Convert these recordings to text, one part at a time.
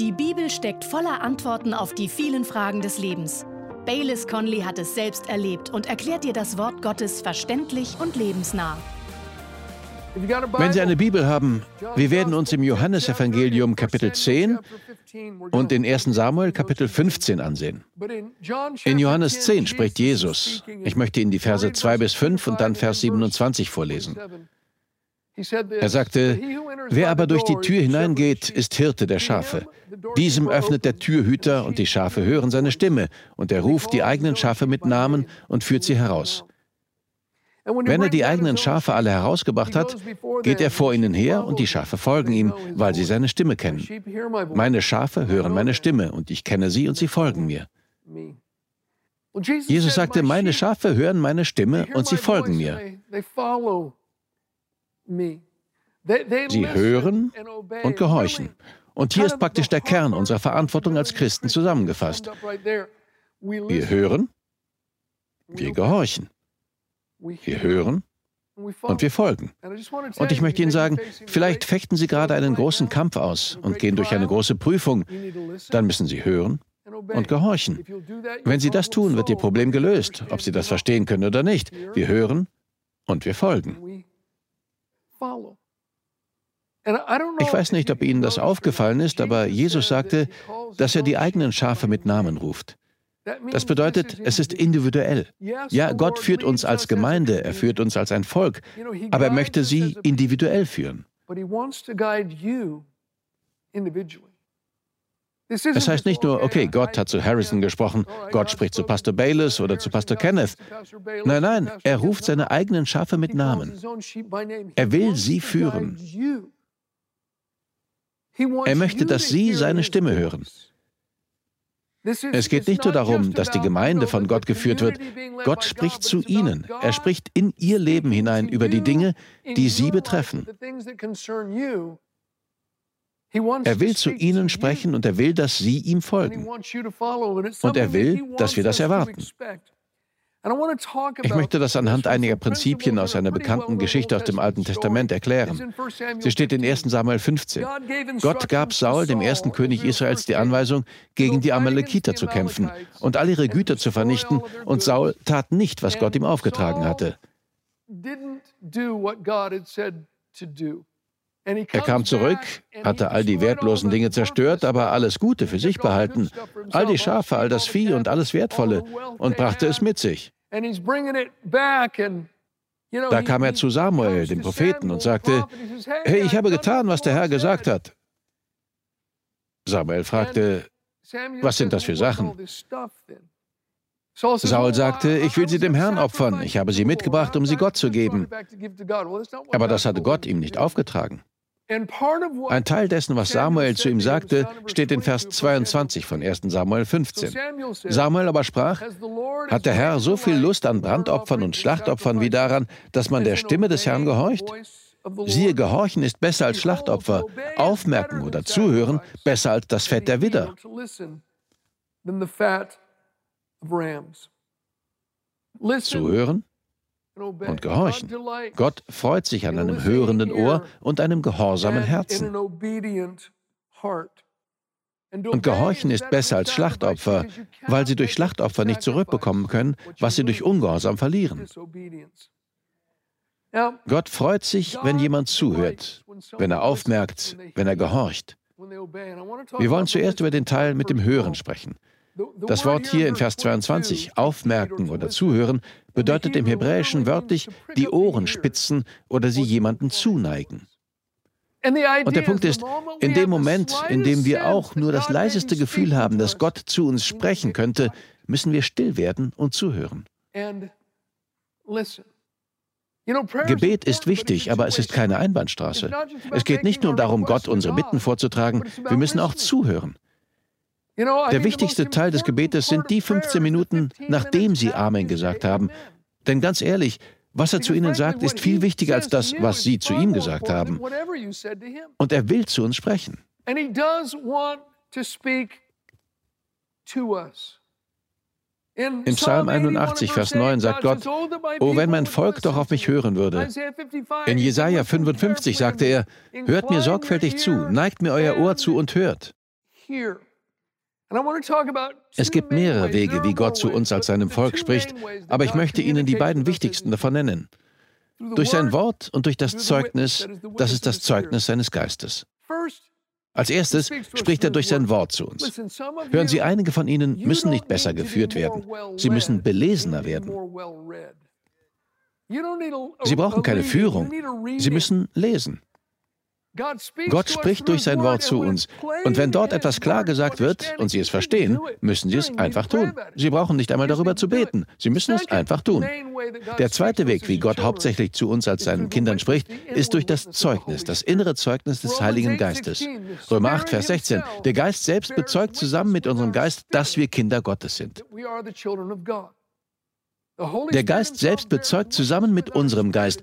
Die Bibel steckt voller Antworten auf die vielen Fragen des Lebens. Bayless Conley hat es selbst erlebt und erklärt dir das Wort Gottes verständlich und lebensnah. Wenn Sie eine Bibel haben, wir werden uns im Johannes-Evangelium Kapitel 10 und in 1. Samuel Kapitel 15 ansehen. In Johannes 10 spricht Jesus. Ich möchte Ihnen die Verse 2 bis 5 und dann Vers 27 vorlesen. Er sagte, wer aber durch die Tür hineingeht, ist Hirte der Schafe. Diesem öffnet der Türhüter und die Schafe hören seine Stimme und er ruft die eigenen Schafe mit Namen und führt sie heraus. Wenn er die eigenen Schafe alle herausgebracht hat, geht er vor ihnen her und die Schafe folgen ihm, weil sie seine Stimme kennen. Meine Schafe hören meine Stimme und ich kenne sie und sie folgen mir. Jesus sagte, meine Schafe hören meine Stimme und sie folgen mir. Sie hören und gehorchen. Und hier ist praktisch der Kern unserer Verantwortung als Christen zusammengefasst. Wir hören, wir gehorchen. Wir hören und wir folgen. Und ich möchte Ihnen sagen, vielleicht fechten Sie gerade einen großen Kampf aus und gehen durch eine große Prüfung. Dann müssen Sie hören und gehorchen. Wenn Sie das tun, wird Ihr Problem gelöst, ob Sie das verstehen können oder nicht. Wir hören und wir folgen. Ich weiß nicht, ob Ihnen das aufgefallen ist, aber Jesus sagte, dass er die eigenen Schafe mit Namen ruft. Das bedeutet, es ist individuell. Ja, Gott führt uns als Gemeinde, er führt uns als ein Volk, aber er möchte sie individuell führen. Das heißt nicht nur, okay, Gott hat zu Harrison gesprochen, Gott spricht zu Pastor Bayless oder zu Pastor Kenneth. Nein, nein, er ruft seine eigenen Schafe mit Namen. Er will sie führen. Er möchte, dass sie seine Stimme hören. Es geht nicht nur darum, dass die Gemeinde von Gott geführt wird. Gott spricht zu ihnen. Er spricht in ihr Leben hinein über die Dinge, die sie betreffen. Er will zu ihnen sprechen und er will, dass sie ihm folgen. Und er will, dass wir das erwarten. Ich möchte das anhand einiger Prinzipien aus einer bekannten Geschichte aus dem Alten Testament erklären. Sie steht in 1. Samuel 15. Gott gab Saul, dem ersten König Israels, die Anweisung, gegen die Amalekiter zu kämpfen und all ihre Güter zu vernichten, und Saul tat nicht, was Gott ihm aufgetragen hatte. Er kam zurück, hatte all die wertlosen Dinge zerstört, aber alles Gute für sich behalten. All die Schafe, all das Vieh und alles Wertvolle, und brachte es mit sich. Da kam er zu Samuel, dem Propheten, und sagte, hey, ich habe getan, was der Herr gesagt hat. Samuel fragte, was sind das für Sachen? Saul sagte, ich will sie dem Herrn opfern, ich habe sie mitgebracht, um sie Gott zu geben. Aber das hatte Gott ihm nicht aufgetragen. Ein Teil dessen, was Samuel zu ihm sagte, steht in Vers 22 von 1. Samuel 15. Samuel aber sprach, hat der Herr so viel Lust an Brandopfern und Schlachtopfern wie daran, dass man der Stimme des Herrn gehorcht? Siehe, Gehorchen ist besser als Schlachtopfer, Aufmerken oder Zuhören besser als das Fett der Widder. Zuhören und gehorchen. Gott freut sich an einem hörenden Ohr und einem gehorsamen Herzen. Und Gehorchen ist besser als Schlachtopfer, weil sie durch Schlachtopfer nicht zurückbekommen können, was sie durch Ungehorsam verlieren. Gott freut sich, wenn jemand zuhört, wenn er aufmerkt, wenn er gehorcht. Wir wollen zuerst über den Teil mit dem Hören sprechen. Das Wort hier in Vers 22, aufmerken oder zuhören, bedeutet im Hebräischen wörtlich die Ohren spitzen oder sie jemandem zuneigen. Und der Punkt ist, in dem Moment, in dem wir auch nur das leiseste Gefühl haben, dass Gott zu uns sprechen könnte, müssen wir still werden und zuhören. Gebet ist wichtig, aber es ist keine Einbahnstraße. Es geht nicht nur darum, Gott unsere Bitten vorzutragen, wir müssen auch zuhören. Der wichtigste Teil des Gebetes sind die 15 Minuten, nachdem sie Amen gesagt haben. Denn ganz ehrlich, was er zu ihnen sagt, ist viel wichtiger als das, was sie zu ihm gesagt haben. Und er will zu uns sprechen. Im Psalm 81, Vers 9 sagt Gott, oh, wenn mein Volk doch auf mich hören würde. In Jesaja 55 sagte er, hört mir sorgfältig zu, neigt mir euer Ohr zu und hört. Es gibt mehrere Wege, wie Gott zu uns als seinem Volk spricht, aber ich möchte Ihnen die beiden wichtigsten davon nennen. Durch sein Wort und durch das Zeugnis, das ist das Zeugnis seines Geistes. Als erstes spricht er durch sein Wort zu uns. Hören Sie, einige von Ihnen müssen nicht besser geführt werden, sie müssen belesener werden. Sie brauchen keine Führung, sie müssen lesen. Gott spricht durch sein Wort zu uns. Und wenn dort etwas klar gesagt wird und Sie es verstehen, müssen Sie es einfach tun. Sie brauchen nicht einmal darüber zu beten. Sie müssen es einfach tun. Der zweite Weg, wie Gott hauptsächlich zu uns als seinen Kindern spricht, ist durch das Zeugnis, das innere Zeugnis des Heiligen Geistes. Römer 8, Vers 16. Der Geist selbst bezeugt zusammen mit unserem Geist, dass wir Kinder Gottes sind. Der Geist selbst bezeugt zusammen mit unserem Geist.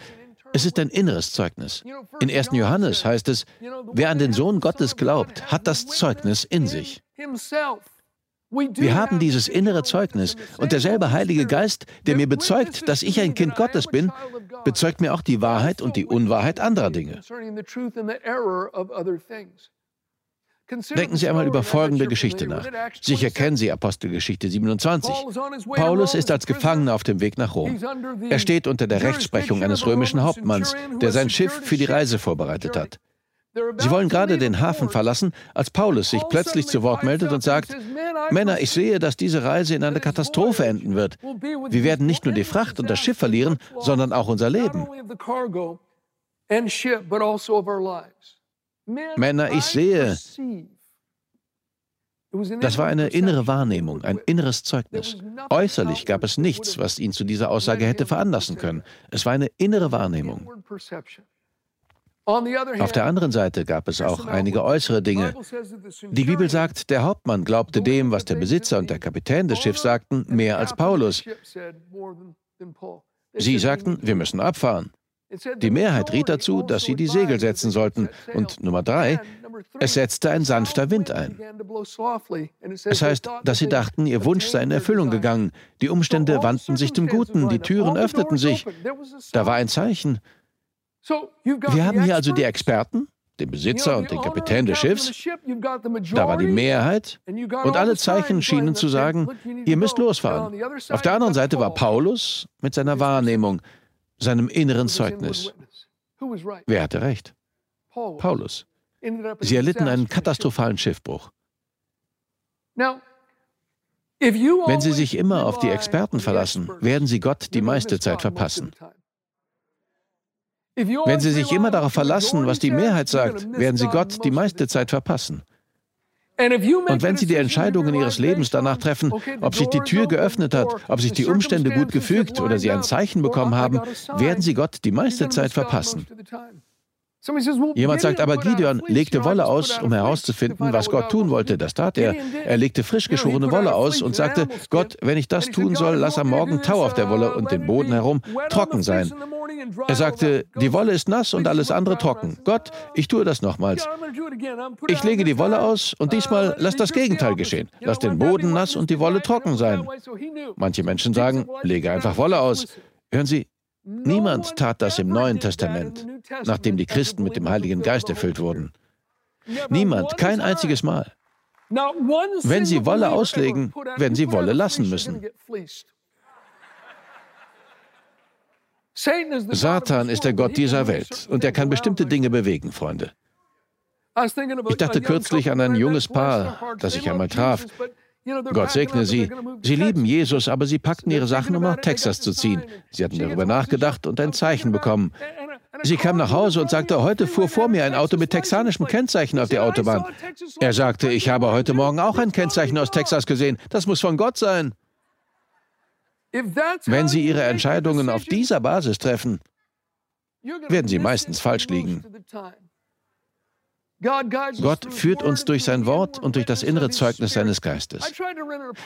Es ist ein inneres Zeugnis. In 1. Johannes heißt es, wer an den Sohn Gottes glaubt, hat das Zeugnis in sich. Wir haben dieses innere Zeugnis und derselbe Heilige Geist, der mir bezeugt, dass ich ein Kind Gottes bin, bezeugt mir auch die Wahrheit und die Unwahrheit anderer Dinge. Denken Sie einmal über folgende Geschichte nach. Sicher kennen Sie Apostelgeschichte 27. Paulus ist als Gefangener auf dem Weg nach Rom. Er steht unter der Rechtsprechung eines römischen Hauptmanns, der sein Schiff für die Reise vorbereitet hat. Sie wollen gerade den Hafen verlassen, als Paulus sich plötzlich zu Wort meldet und sagt, Männer, ich sehe, dass diese Reise in einer Katastrophe enden wird. Wir werden nicht nur die Fracht und das Schiff verlieren, sondern auch unser Leben. Männer, ich sehe. Das war eine innere Wahrnehmung, ein inneres Zeugnis. Äußerlich gab es nichts, was ihn zu dieser Aussage hätte veranlassen können. Es war eine innere Wahrnehmung. Auf der anderen Seite gab es auch einige äußere Dinge. Die Bibel sagt, der Hauptmann glaubte dem, was der Besitzer und der Kapitän des Schiffs sagten, mehr als Paulus. Sie sagten, wir müssen abfahren. Die Mehrheit riet dazu, dass sie die Segel setzen sollten. Und Nummer 3, es setzte ein sanfter Wind ein. Es heißt, dass sie dachten, ihr Wunsch sei in Erfüllung gegangen. Die Umstände wandten sich zum Guten, die Türen öffneten sich. Da war ein Zeichen. Wir haben hier also die Experten, den Besitzer und den Kapitän des Schiffs. Da war die Mehrheit. Und alle Zeichen schienen zu sagen, ihr müsst losfahren. Auf der anderen Seite war Paulus mit seiner Wahrnehmung, seinem inneren Zeugnis. Wer hatte recht? Paulus. Sie erlitten einen katastrophalen Schiffbruch. Wenn Sie sich immer auf die Experten verlassen, werden Sie Gott die meiste Zeit verpassen. Wenn Sie sich immer darauf verlassen, was die Mehrheit sagt, werden Sie Gott die meiste Zeit verpassen. Und wenn Sie die Entscheidungen Ihres Lebens danach treffen, ob sich die Tür geöffnet hat, ob sich die Umstände gut gefügt oder Sie ein Zeichen bekommen haben, werden Sie Gott die meiste Zeit verpassen. Jemand sagt, aber Gideon legte Wolle aus, um herauszufinden, was Gott tun wollte. Das tat er. Er legte frisch geschorene Wolle aus und sagte, Gott, wenn ich das tun soll, lass am Morgen Tau auf der Wolle und den Boden herum trocken sein. Er sagte, die Wolle ist nass und alles andere trocken. Gott, ich tue das nochmals. Ich lege die Wolle aus und diesmal lass das Gegenteil geschehen. Lass den Boden nass und die Wolle trocken sein. Manche Menschen sagen, lege einfach Wolle aus. Hören Sie, niemand tat das im Neuen Testament, nachdem die Christen mit dem Heiligen Geist erfüllt wurden. Niemand, kein einziges Mal. Wenn Sie Wolle auslegen, werden Sie Wolle lassen müssen. Satan ist der Gott dieser Welt und er kann bestimmte Dinge bewegen, Freunde. Ich dachte kürzlich an ein junges Paar, das ich einmal traf. Gott segne sie. Sie lieben Jesus, aber sie packten ihre Sachen, um nach Texas zu ziehen. Sie hatten darüber nachgedacht und ein Zeichen bekommen. Sie kam nach Hause und sagte, heute fuhr vor mir ein Auto mit texanischem Kennzeichen auf die Autobahn. Er sagte, ich habe heute Morgen auch ein Kennzeichen aus Texas gesehen. Das muss von Gott sein. Wenn Sie Ihre Entscheidungen auf dieser Basis treffen, werden Sie meistens falsch liegen. Gott führt uns durch sein Wort und durch das innere Zeugnis seines Geistes.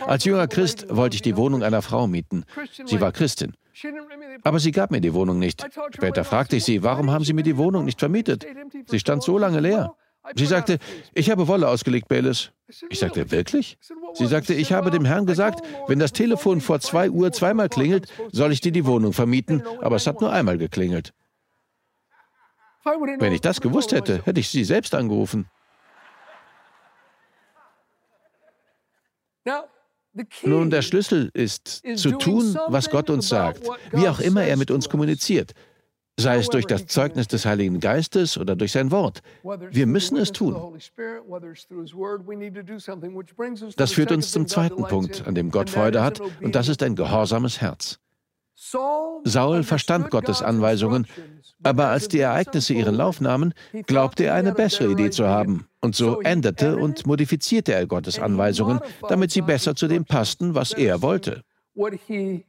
Als junger Christ wollte ich die Wohnung einer Frau mieten. Sie war Christin. Aber sie gab mir die Wohnung nicht. Später fragte ich sie, warum haben Sie mir die Wohnung nicht vermietet? Sie stand so lange leer. Sie sagte, ich habe Wolle ausgelegt, Bayless. Ich sagte, wirklich? Sie sagte, ich habe dem Herrn gesagt, wenn das Telefon vor 2 Uhr zweimal klingelt, soll ich dir die Wohnung vermieten, aber es hat nur einmal geklingelt. Wenn ich das gewusst hätte, hätte ich Sie selbst angerufen. Nun, der Schlüssel ist, zu tun, was Gott uns sagt, wie auch immer er mit uns kommuniziert, sei es durch das Zeugnis des Heiligen Geistes oder durch sein Wort. Wir müssen es tun. Das führt uns zum zweiten Punkt, an dem Gott Freude hat, und das ist ein gehorsames Herz. Saul verstand Gottes Anweisungen, aber als die Ereignisse ihren Lauf nahmen, glaubte er, eine bessere Idee zu haben. Und so änderte und modifizierte er Gottes Anweisungen, damit sie besser zu dem passten, was er wollte. Und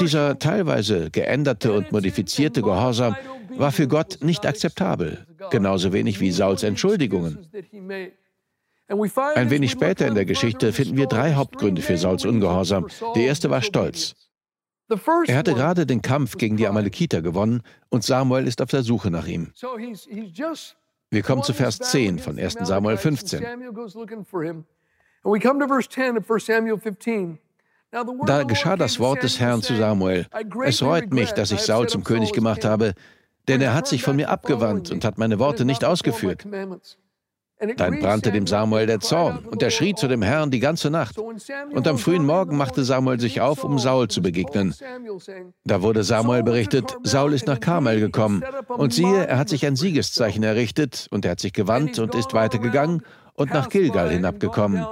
dieser teilweise geänderte und modifizierte Gehorsam war für Gott nicht akzeptabel, genauso wenig wie Sauls Entschuldigungen. Ein wenig später in der Geschichte finden wir drei Hauptgründe für Sauls Ungehorsam. Der erste war Stolz. Er hatte gerade den Kampf gegen die Amalekiter gewonnen und Samuel ist auf der Suche nach ihm. Wir kommen zu Vers 10 von 1. Samuel 15. Da geschah das Wort des Herrn zu Samuel: Es reut mich, dass ich Saul zum König gemacht habe, denn er hat sich von mir abgewandt und hat meine Worte nicht ausgeführt. Dann brannte dem Samuel der Zorn, und er schrie zu dem Herrn die ganze Nacht. Und am frühen Morgen machte Samuel sich auf, um Saul zu begegnen. Da wurde Samuel berichtet, Saul ist nach Karmel gekommen. Und siehe, er hat sich ein Siegeszeichen errichtet, und er hat sich gewandt und ist weitergegangen und nach Gilgal hinabgekommen.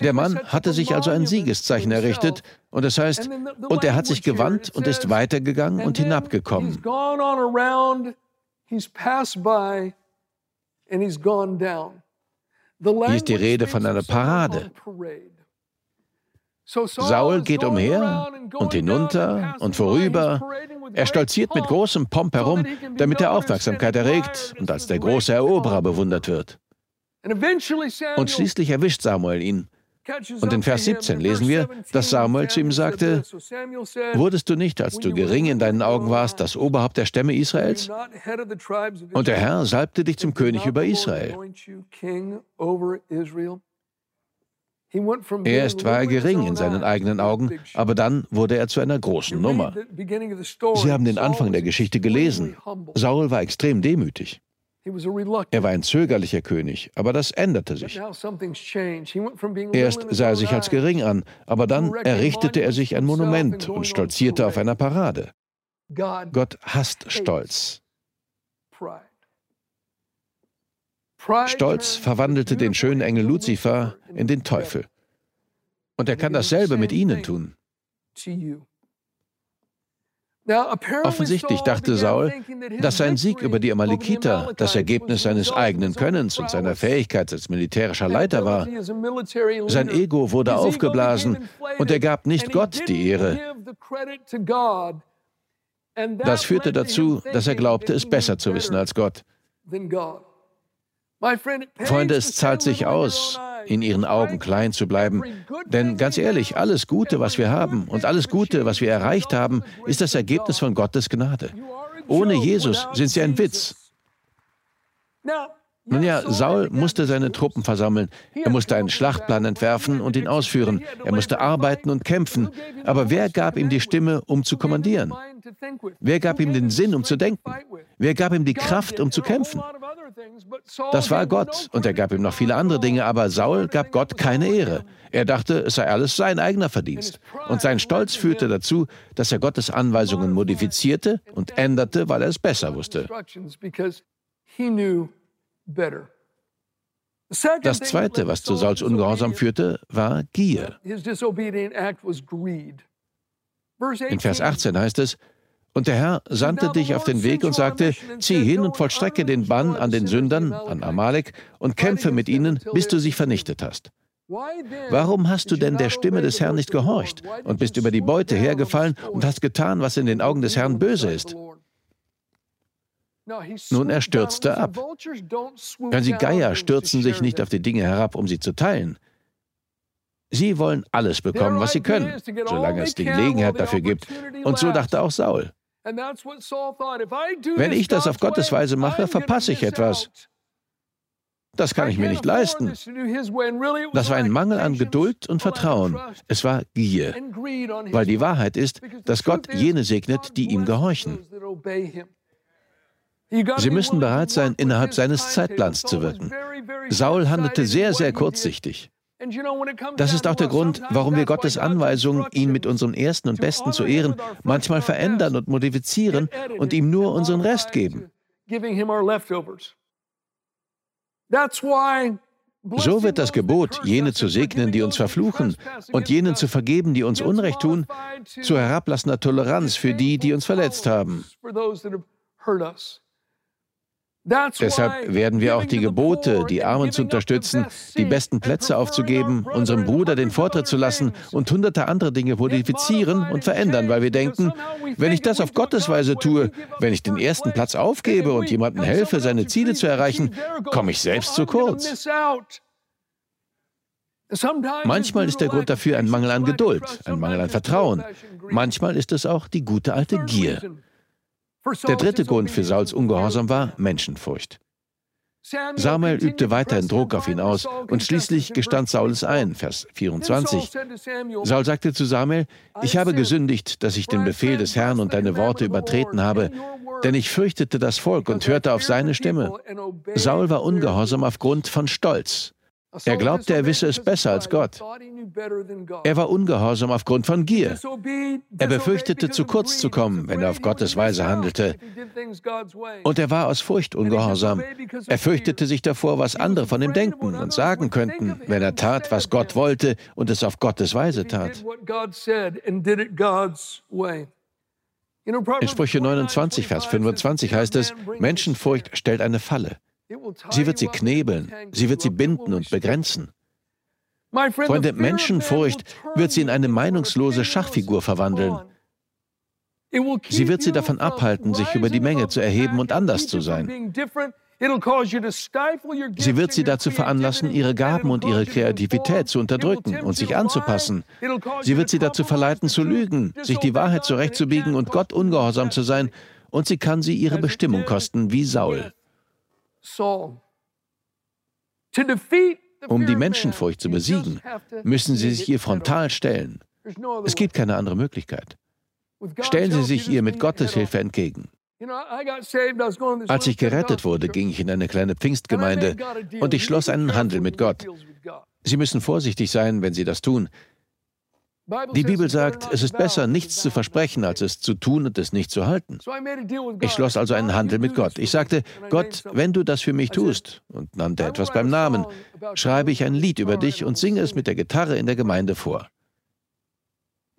Der Mann hatte sich also ein Siegeszeichen errichtet, und das heißt, und er hat sich gewandt und ist weitergegangen und hinabgekommen. Hier ist die Rede von einer Parade. Saul geht umher und hinunter und vorüber. Er stolziert mit großem Pomp herum, damit er Aufmerksamkeit erregt und als der große Eroberer bewundert wird. Und schließlich erwischt Samuel ihn. Und in Vers 17 lesen wir, dass Samuel zu ihm sagte: Wurdest du nicht, als du gering in deinen Augen warst, das Oberhaupt der Stämme Israels? Und der Herr salbte dich zum König über Israel. Erst war er gering in seinen eigenen Augen, aber dann wurde er zu einer großen Nummer. Sie haben den Anfang der Geschichte gelesen. Saul war extrem demütig. Er war ein zögerlicher König, aber das änderte sich. Erst sah er sich als gering an, aber dann errichtete er sich ein Monument und stolzierte auf einer Parade. Gott hasst Stolz. Stolz verwandelte den schönen Engel Luzifer in den Teufel. Und er kann dasselbe mit Ihnen tun. Offensichtlich dachte Saul, dass sein Sieg über die Amalekiter das Ergebnis seines eigenen Könnens und seiner Fähigkeit als militärischer Leiter war. Sein Ego wurde aufgeblasen und er gab nicht Gott die Ehre. Das führte dazu, dass er glaubte, es besser zu wissen als Gott. Freunde, es zahlt sich aus, in ihren Augen klein zu bleiben. Denn ganz ehrlich, alles Gute, was wir haben und alles Gute, was wir erreicht haben, ist das Ergebnis von Gottes Gnade. Ohne Jesus sind sie ein Witz. Nun ja, Saul musste seine Truppen versammeln. Er musste einen Schlachtplan entwerfen und ihn ausführen. Er musste arbeiten und kämpfen. Aber wer gab ihm die Stimme, um zu kommandieren? Wer gab ihm den Sinn, um zu denken? Wer gab ihm die Kraft, um zu kämpfen? Das war Gott, und er gab ihm noch viele andere Dinge, aber Saul gab Gott keine Ehre. Er dachte, es sei alles sein eigener Verdienst. Und sein Stolz führte dazu, dass er Gottes Anweisungen modifizierte und änderte, weil er es besser wusste. Das Zweite, was zu Sauls Ungehorsam führte, war Gier. In Vers 18 heißt es: Und der Herr sandte dich auf den Weg und sagte: Zieh hin und vollstrecke den Bann an den Sündern, an Amalek, und kämpfe mit ihnen, bis du sie vernichtet hast. Warum hast du denn der Stimme des Herrn nicht gehorcht und bist über die Beute hergefallen und hast getan, was in den Augen des Herrn böse ist? Nun, er stürzte ab. Denn die Geier stürzen sich nicht auf die Dinge herab, um sie zu teilen. Sie wollen alles bekommen, was sie können, solange es die Gelegenheit dafür gibt. Und so dachte auch Saul. Wenn ich das auf Gottes Weise mache, verpasse ich etwas. Das kann ich mir nicht leisten. Das war ein Mangel an Geduld und Vertrauen. Es war Gier, weil die Wahrheit ist, dass Gott jene segnet, die ihm gehorchen. Sie müssen bereit sein, innerhalb seines Zeitplans zu wirken. Saul handelte sehr, sehr kurzsichtig. Das ist auch der Grund, warum wir Gottes Anweisungen, ihn mit unserem Ersten und Besten zu ehren, manchmal verändern und modifizieren und ihm nur unseren Rest geben. So wird das Gebot, jene zu segnen, die uns verfluchen, und jenen zu vergeben, die uns Unrecht tun, zu herablassender Toleranz für die, die uns verletzt haben. Deshalb werden wir auch die Gebote, die Armen zu unterstützen, die besten Plätze aufzugeben, unserem Bruder den Vortritt zu lassen und hunderte andere Dinge modifizieren und verändern, weil wir denken, wenn ich das auf Gottes Weise tue, wenn ich den ersten Platz aufgebe und jemandem helfe, seine Ziele zu erreichen, komme ich selbst zu kurz. Manchmal ist der Grund dafür ein Mangel an Geduld, ein Mangel an Vertrauen. Manchmal ist es auch die gute alte Gier. Der dritte Grund für Sauls Ungehorsam war Menschenfurcht. Samuel übte weiterhin Druck auf ihn aus und schließlich gestand Saul es ein, Vers 24. Saul sagte zu Samuel, ich habe gesündigt, dass ich den Befehl des Herrn und deine Worte übertreten habe, denn ich fürchtete das Volk und hörte auf seine Stimme. Saul war ungehorsam aufgrund von Stolz. Er glaubte, er wisse es besser als Gott. Er war ungehorsam aufgrund von Gier. Er befürchtete, zu kurz zu kommen, wenn er auf Gottes Weise handelte. Und er war aus Furcht ungehorsam. Er fürchtete sich davor, was andere von ihm denken und sagen könnten, wenn er tat, was Gott wollte und es auf Gottes Weise tat. In Sprüche 29, Vers 25 heißt es, Menschenfurcht stellt eine Falle. Sie wird sie knebeln, sie wird sie binden und begrenzen. Freunde, Menschenfurcht wird sie in eine meinungslose Schachfigur verwandeln. Sie wird sie davon abhalten, sich über die Menge zu erheben und anders zu sein. Sie wird sie dazu veranlassen, ihre Gaben und ihre Kreativität zu unterdrücken und sich anzupassen. Sie wird sie dazu verleiten, zu lügen, sich die Wahrheit zurechtzubiegen und Gott ungehorsam zu sein. Und sie kann sie ihre Bestimmung kosten, wie Saul. Um die Menschenfurcht zu besiegen, müssen Sie sich ihr frontal stellen. Es gibt keine andere Möglichkeit. Stellen Sie sich ihr mit Gottes Hilfe entgegen. Als ich gerettet wurde, ging ich in eine kleine Pfingstgemeinde und ich schloss einen Handel mit Gott. Sie müssen vorsichtig sein, wenn Sie das tun. Die Bibel sagt, es ist besser, nichts zu versprechen, als es zu tun und es nicht zu halten. Ich schloss also einen Handel mit Gott. Ich sagte, Gott, wenn du das für mich tust, und nannte etwas beim Namen, schreibe ich ein Lied über dich und singe es mit der Gitarre in der Gemeinde vor.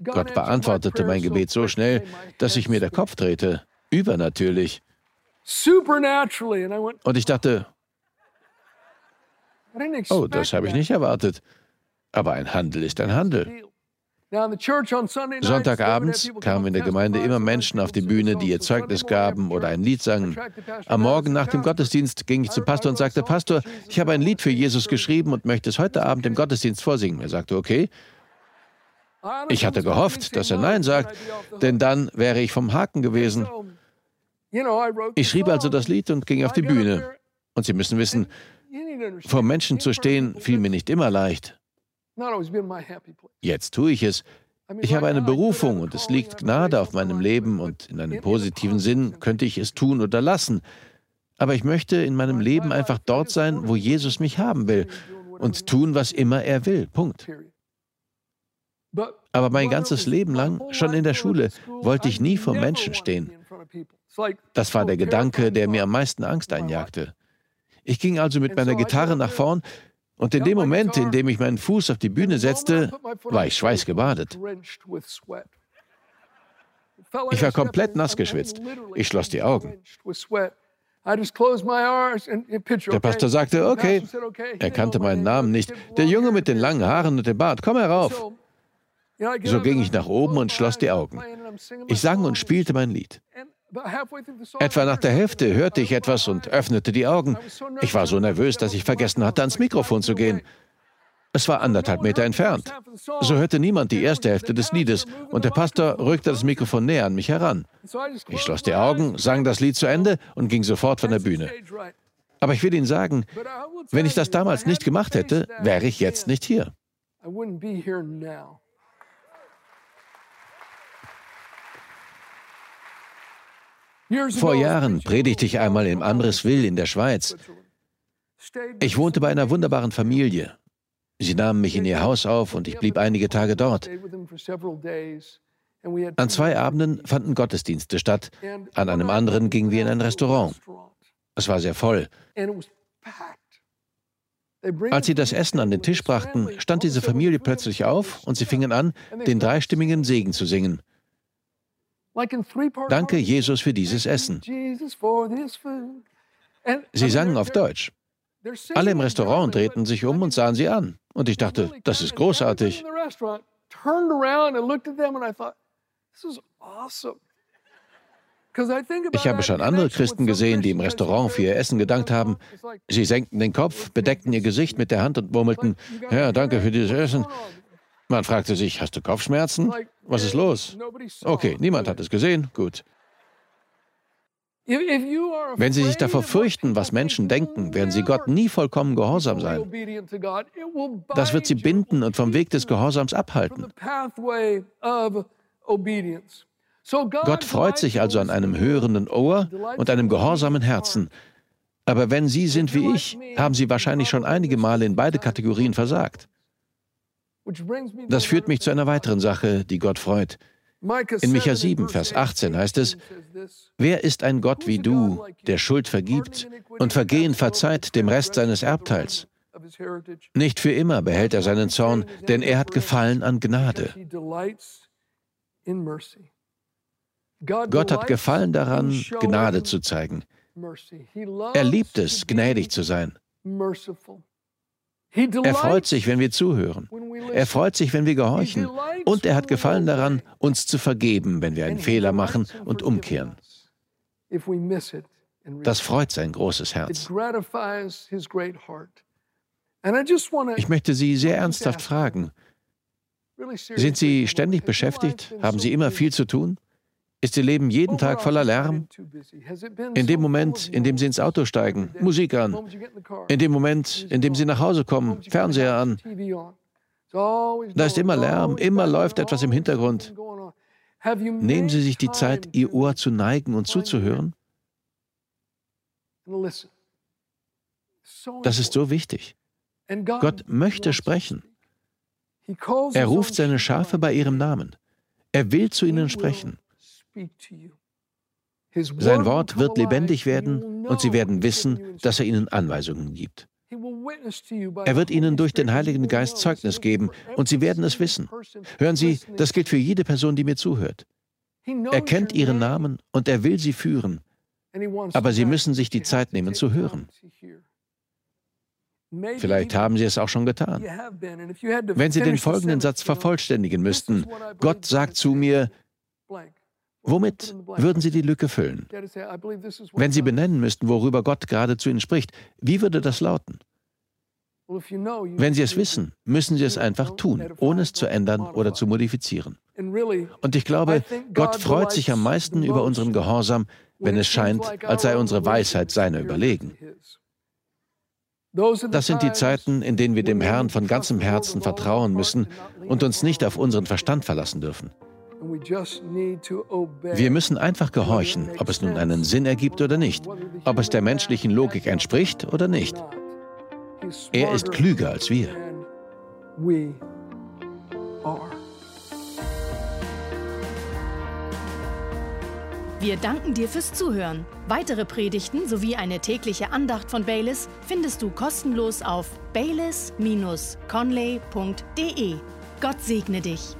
Gott beantwortete mein Gebet so schnell, dass ich mir der Kopf drehte, übernatürlich. Und ich dachte, oh, das habe ich nicht erwartet. Aber ein Handel ist ein Handel. Sonntagabends kamen in der Gemeinde immer Menschen auf die Bühne, die ihr Zeugnis gaben oder ein Lied sangen. Am Morgen nach dem Gottesdienst ging ich zum Pastor und sagte, Pastor, ich habe ein Lied für Jesus geschrieben und möchte es heute Abend im Gottesdienst vorsingen. Er sagte, okay. Ich hatte gehofft, dass er Nein sagt, denn dann wäre ich vom Haken gewesen. Ich schrieb also das Lied und ging auf die Bühne. Und Sie müssen wissen, vor Menschen zu stehen, fiel mir nicht immer leicht. Jetzt tue ich es. Ich habe eine Berufung und es liegt Gnade auf meinem Leben und in einem positiven Sinn könnte ich es tun oder lassen. Aber ich möchte in meinem Leben einfach dort sein, wo Jesus mich haben will und tun, was immer er will. Punkt. Aber mein ganzes Leben lang, schon in der Schule, wollte ich nie vor Menschen stehen. Das war der Gedanke, der mir am meisten Angst einjagte. Ich ging also mit meiner Gitarre nach vorn, und in dem Moment, in dem ich meinen Fuß auf die Bühne setzte, war ich schweißgebadet. Ich war komplett nass geschwitzt. Ich schloss die Augen. Der Pastor sagte, okay. Er kannte meinen Namen nicht. Der Junge mit den langen Haaren und dem Bart, komm herauf. So ging ich nach oben und schloss die Augen. Ich sang und spielte mein Lied. Etwa nach der Hälfte hörte ich etwas und öffnete die Augen. Ich war so nervös, dass ich vergessen hatte, ans Mikrofon zu gehen. Es war 1,5 Meter entfernt. So hörte niemand die erste Hälfte des Liedes und der Pastor rückte das Mikrofon näher an mich heran. Ich schloss die Augen, sang das Lied zu Ende und ging sofort von der Bühne. Aber ich will Ihnen sagen, wenn ich das damals nicht gemacht hätte, wäre ich jetzt nicht hier. Vor Jahren predigte ich einmal im Andreswil in der Schweiz. Ich wohnte bei einer wunderbaren Familie. Sie nahmen mich in ihr Haus auf und ich blieb einige Tage dort. An zwei Abenden fanden Gottesdienste statt, an einem anderen gingen wir in ein Restaurant. Es war sehr voll. Als sie das Essen an den Tisch brachten, stand diese Familie plötzlich auf und sie fingen an, den dreistimmigen Segen zu singen. Danke, Jesus, für dieses Essen. Sie sangen auf Deutsch. Alle im Restaurant drehten sich um und sahen sie an. Und ich dachte, das ist großartig. Ich habe schon andere Christen gesehen, die im Restaurant für ihr Essen gedankt haben. Sie senkten den Kopf, bedeckten ihr Gesicht mit der Hand und murmelten, ja, danke für dieses Essen. Man fragte sich, hast du Kopfschmerzen? Was ist los? Okay, niemand hat es gesehen, gut. Wenn Sie sich davor fürchten, was Menschen denken, werden Sie Gott nie vollkommen gehorsam sein. Das wird Sie binden und vom Weg des Gehorsams abhalten. Gott freut sich also an einem hörenden Ohr und einem gehorsamen Herzen. Aber wenn Sie sind wie ich, haben Sie wahrscheinlich schon einige Male in beide Kategorien versagt. Das führt mich zu einer weiteren Sache, die Gott freut. In Micha 7, Vers 18 heißt es, wer ist ein Gott wie du, der Schuld vergibt und Vergehen verzeiht dem Rest seines Erbteils? Nicht für immer behält er seinen Zorn, denn er hat Gefallen an Gnade. Gott hat Gefallen daran, Gnade zu zeigen. Er liebt es, gnädig zu sein. Er freut sich, wenn wir zuhören. Er freut sich, wenn wir gehorchen. Und er hat Gefallen daran, uns zu vergeben, wenn wir einen Fehler machen und umkehren. Das freut sein großes Herz. Ich möchte Sie sehr ernsthaft fragen, sind Sie ständig beschäftigt? Haben Sie immer viel zu tun? Ist Ihr Leben jeden Tag voller Lärm? In dem Moment, in dem Sie ins Auto steigen, Musik an. In dem Moment, in dem Sie nach Hause kommen, Fernseher an. Da ist immer Lärm, immer läuft etwas im Hintergrund. Nehmen Sie sich die Zeit, Ihr Ohr zu neigen und zuzuhören? Das ist so wichtig. Gott möchte sprechen. Er ruft seine Schafe bei ihrem Namen. Er will zu ihnen sprechen. Sein Wort wird lebendig werden und sie werden wissen, dass er ihnen Anweisungen gibt. Er wird ihnen durch den Heiligen Geist Zeugnis geben und sie werden es wissen. Hören Sie, das gilt für jede Person, die mir zuhört. Er kennt ihren Namen und er will sie führen, aber sie müssen sich die Zeit nehmen zu hören. Vielleicht haben Sie es auch schon getan. Wenn Sie den folgenden Satz vervollständigen müssten, Gott sagt zu mir, womit würden Sie die Lücke füllen? Wenn Sie benennen müssten, worüber Gott gerade zu Ihnen spricht, wie würde das lauten? Wenn Sie es wissen, müssen Sie es einfach tun, ohne es zu ändern oder zu modifizieren. Und ich glaube, Gott freut sich am meisten über unseren Gehorsam, wenn es scheint, als sei unsere Weisheit seiner überlegen. Das sind die Zeiten, in denen wir dem Herrn von ganzem Herzen vertrauen müssen und uns nicht auf unseren Verstand verlassen dürfen. Wir müssen einfach gehorchen, ob es nun einen Sinn ergibt oder nicht, ob es der menschlichen Logik entspricht oder nicht. Er ist klüger als wir. Wir danken dir fürs Zuhören. Weitere Predigten sowie eine tägliche Andacht von Bayless findest du kostenlos auf bayless-conley.de. Gott segne dich.